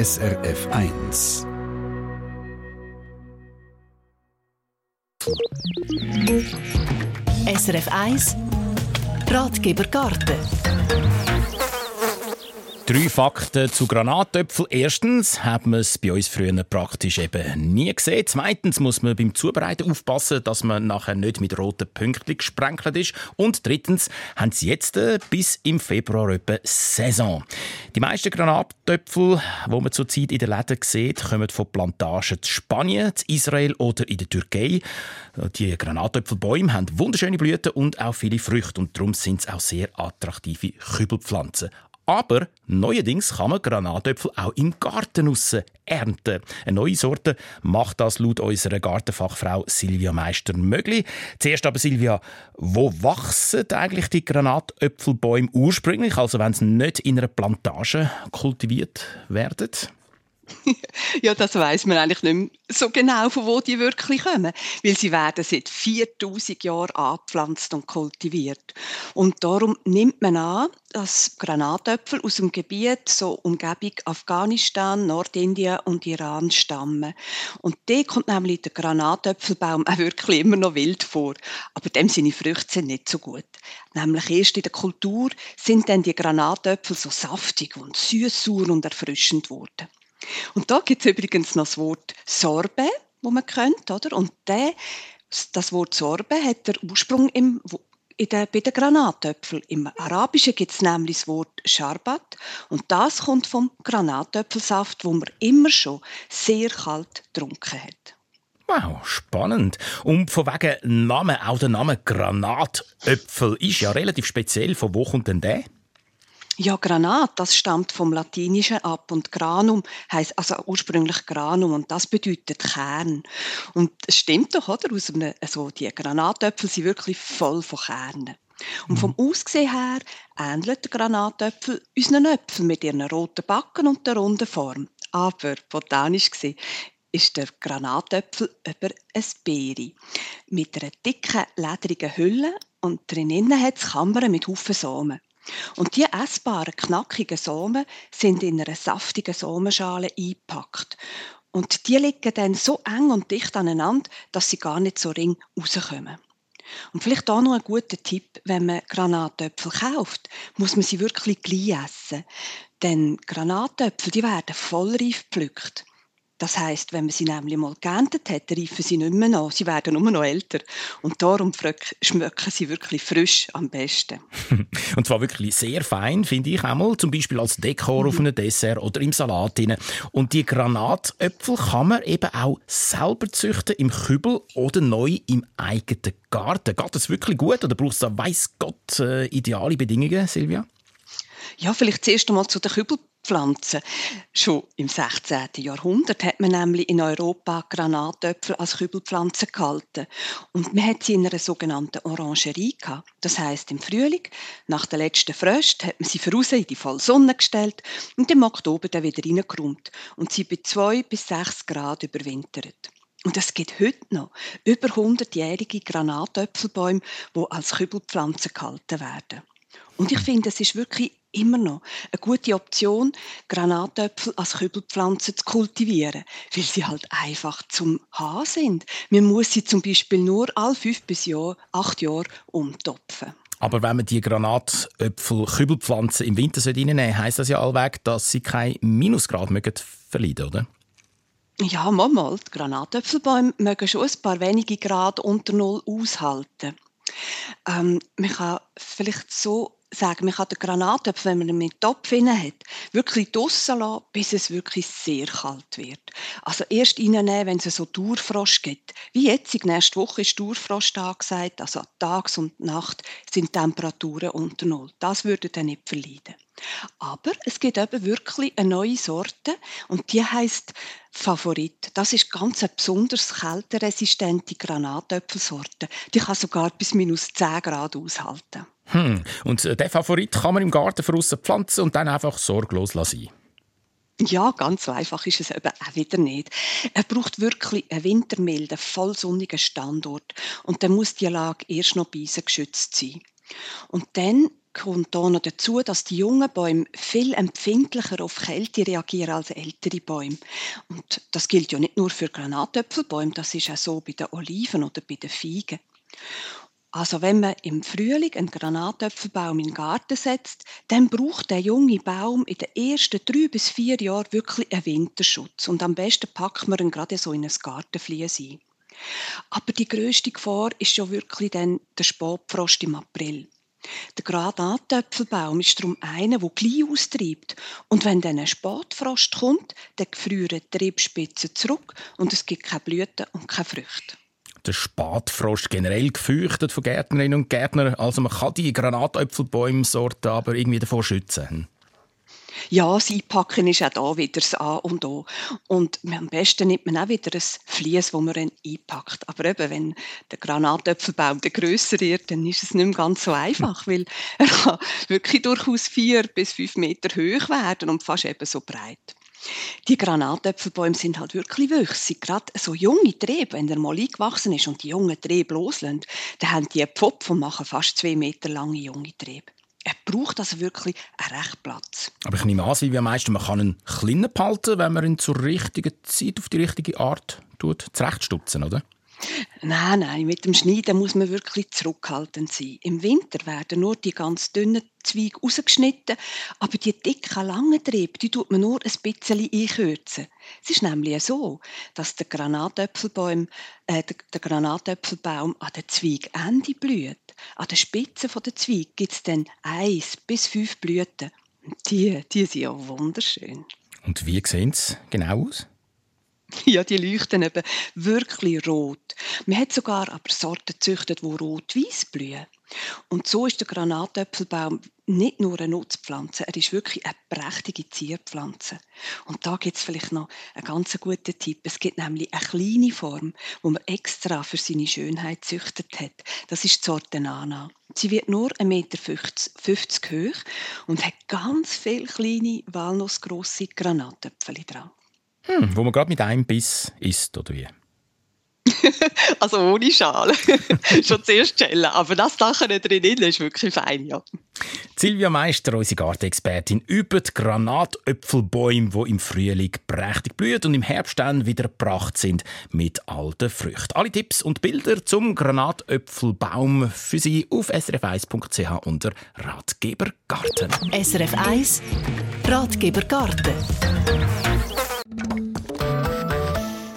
SRF 1. SRF 1 Ratgeber Garten. Drei Fakten zu Granatöpfeln. Erstens hat man es bei uns früher praktisch eben nie gesehen. Zweitens muss man beim Zubereiten aufpassen, dass man nachher nicht mit roten Pünktchen gesprenkelt ist. Und drittens haben sie jetzt bis im Februar etwa Saison. Die meisten Granatöpfel, die man zurzeit in den Läden sieht, kommen von Plantagen in Spanien, in Israel oder in der Türkei. Die Granatöpfelbäume haben wunderschöne Blüten und auch viele Früchte. Und darum sind es auch sehr attraktive Kübelpflanzen. Aber neuerdings kann man Granatöpfel auch im Garten aussen ernten. Eine neue Sorte macht das laut unserer Gartenfachfrau Silvia Meister möglich. Zuerst aber, Silvia, wo wachsen eigentlich die Granatöpfelbäume ursprünglich, also wenn sie nicht in einer Plantage kultiviert werden? Ja, das weiss man eigentlich nicht mehr so genau, von wo die wirklich kommen. Weil sie werden seit 4000 Jahren angepflanzt und kultiviert. Und darum nimmt man an, dass Granatöpfel aus dem Gebiet, so Umgebung Afghanistan, Nordindien und Iran stammen. Und dort kommt nämlich der Granatöpfelbaum auch wirklich immer noch wild vor. Aber dem seine Früchte sind nicht so gut. Nämlich erst in der Kultur sind dann die Granatöpfel so saftig und süß, sauer und erfrischend geworden. Und da gibt es übrigens noch das Wort Sorbet, das man kennt, oder? Und das Wort Sorbet hat den Ursprung bei den Granatöpfeln. Im Arabischen gibt es nämlich das Wort Sharbat. Und das kommt vom Granatöpfelsaft, den man immer schon sehr kalt getrunken hat. Wow, spannend. Und von wegen Namen, auch der Name Granatöpfel ist ja relativ speziell. Von wo kommt denn der? Ja, Granat, das stammt vom Latinischen ab und Granum heisst also ursprünglich Granum und das bedeutet Kern. Und es stimmt doch, oder? Also die Granatöpfel sind wirklich voll von Kernen. Und vom Aussehen her ähneln die Granatöpfel unseren Äpfeln mit ihren roten Backen und der runden Form. Aber botanisch gesehen ist der Granatöpfel über ein Beere mit einer dicken, ledrigen Hülle und drinnen hat es Kammern mit Haufen Samen. Und diese essbaren, knackigen Samen sind in einer saftigen Samenschale eingepackt. Und die liegen dann so eng und dicht aneinander, dass sie gar nicht so ring rauskommen. Und vielleicht auch noch ein guter Tipp, wenn man Granatöpfel kauft, muss man sie wirklich gleich essen. Denn Granatöpfel, die werden vollreif gepflückt. Das heisst, wenn man sie nämlich mal geerntet hat, reifen sie nicht mehr nach. Sie werden nur noch älter. Und darum schmecken sie wirklich frisch am besten. Und zwar wirklich sehr fein, finde ich auch mal. Zum Beispiel als Dekor auf einem Dessert oder im Salat. Und die Granatöpfel kann man eben auch selber züchten, im Kübel oder neu im eigenen Garten. Geht das wirklich gut oder braucht es da, weiss Gott, ideale Bedingungen, Silvia? Ja, vielleicht zuerst einmal zu den Kübelpflanzen. Schon im 16. Jahrhundert hat man nämlich in Europa Granatöpfel als Kübelpflanzen gehalten. Und man hat sie in einer sogenannten Orangerie gehabt. Das heisst, im Frühling, nach den letzten Frösten, hat man sie voraus in die volle Sonne gestellt und im Oktober dann wieder reingeräumt und sie bei 2 bis 6 Grad überwintert. Und es gibt heute noch über 100-jährige Granatöpfelbäume, die als Kübelpflanzen gehalten werden. Und ich finde, es ist wirklich immer noch eine gute Option, Granatöpfel als Kübelpflanzen zu kultivieren, weil sie halt einfach zum Haben sind. Man muss sie zum Beispiel nur alle 5 bis 8 Jahre umtopfen. Aber wenn man die Granatöpfel-Kübelpflanzen im Winter reinnehmen sollte, heisst das ja allweg, dass sie keine Minusgrad verleiden, oder? Ja, manchmal. Die Granatöpfelbäume mögen schon ein paar wenige Grad unter Null aushalten. Man kann vielleicht so sagen, man kann den Granatöpfel, wenn man ihn mit Topf hinein hat, wirklich draussen lassen, bis es wirklich sehr kalt wird. Also erst reinnehmen, wenn es so Durchfrost gibt. Wie jetzt, nächste Woche ist Durchfrost angesagt, also tags und Nacht sind Temperaturen unter Null. Das würde dann nicht verleiden. Aber es gibt eben wirklich eine neue Sorte und die heisst Favorit. Das ist ganz eine besonders kälteresistente Granatöpfelsorte. Die kann sogar bis -10 Grad aushalten. Und diesen Favorit kann man im Garten draussen pflanzen und dann einfach sorglos lassen. Ja, ganz so einfach ist es eben auch wieder nicht. Er braucht wirklich einen wintermilden, vollsonnigen Standort. Und dann muss die Lage erst noch besser geschützt sein. Und dann kommt da noch dazu, dass die jungen Bäume viel empfindlicher auf Kälte reagieren als ältere Bäume. Und das gilt ja nicht nur für Granatäpfelbäume, das ist auch so bei den Oliven oder bei den Feigen. Also wenn man im Frühling einen Granatäpfelbaum in den Garten setzt, dann braucht der junge Baum in den ersten 3 bis 4 Jahren wirklich einen Winterschutz. Und am besten packt man ihn gerade so in ein Gartenflies ein. Aber die grösste Gefahr ist ja wirklich dann der Spätfrost im April. Der Granatäpfelbaum ist darum einer, der gleich austreibt. Und wenn dann ein Spätfrost kommt, dann gefrieren die Triebspitzen zurück und es gibt keine Blüten und keine Früchte. Der Spatfrost generell gefürchtet von Gärtnerinnen und Gärtnern. Also man kann die Granatäpfelbäumsorte aber irgendwie davor schützen. Ja, das Einpacken ist auch hier wieder das A und O. Und am besten nimmt man auch wieder ein Vlies, das man einpackt. Aber eben, wenn der Granatäpfelbaum grösser wird, dann ist es nicht mehr ganz so einfach, weil er kann wirklich durchaus 4 bis 5 Meter hoch werden und fast eben so breit. Die Granatäpfelbäume sind halt wirklich wüchsig. Gerade so junge Triebe, wenn der mal eingewachsen ist und die jungen Triebe loslassen, dann haben die einen Pfopf und machen fast 2 Meter lange junge Triebe. Er braucht also wirklich einen rechten Platz. Aber ich nehme an, Silvia Meister, man kann einen kleinen behalten, wenn man ihn zur richtigen Zeit auf die richtige Art zurechtstutzen, oder? Nein, mit dem Schneiden muss man wirklich zurückhaltend sein. Im Winter werden nur die ganz dünnen Zweige rausgeschnitten, aber die dicken, langen Triebe, die tut man nur ein bisschen einkürzen. Es ist nämlich so, dass der Granatäpfelbaum an den Zweigenenden blüht. An der Spitze der Zweige gibt es dann 1 bis 5 Blüten. Die sind ja wunderschön. Und wie sehen sie genau aus? Ja, die leuchten eben wirklich rot. Man hat sogar aber Sorten gezüchtet, die rot-weiss blühen. Und so ist der Granatäpfelbaum nicht nur eine Nutzpflanze, er ist wirklich eine prächtige Zierpflanze. Und da gibt es vielleicht noch einen ganz guten Tipp. Es gibt nämlich eine kleine Form, die man extra für seine Schönheit gezüchtet hat. Das ist die Sorte Nana. Sie wird nur 1,50 Meter hoch und hat ganz viele kleine, walnussgrosse Granatäpfel dran. Wo man gerade mit einem Biss isst, oder wie? Also ohne Schale. Schon zuerst schälen, aber das Lachen drin ist wirklich fein, ja. Silvia Meister, unsere Gartenexpertin, über die Granatäpfelbäume, die im Frühling prächtig blühen und im Herbst dann wieder pracht sind mit alten Früchten. Alle Tipps und Bilder zum Granatäpfelbaum für Sie auf srf1.ch unter Ratgeber Garten. SRF 1 Ratgeber Garten.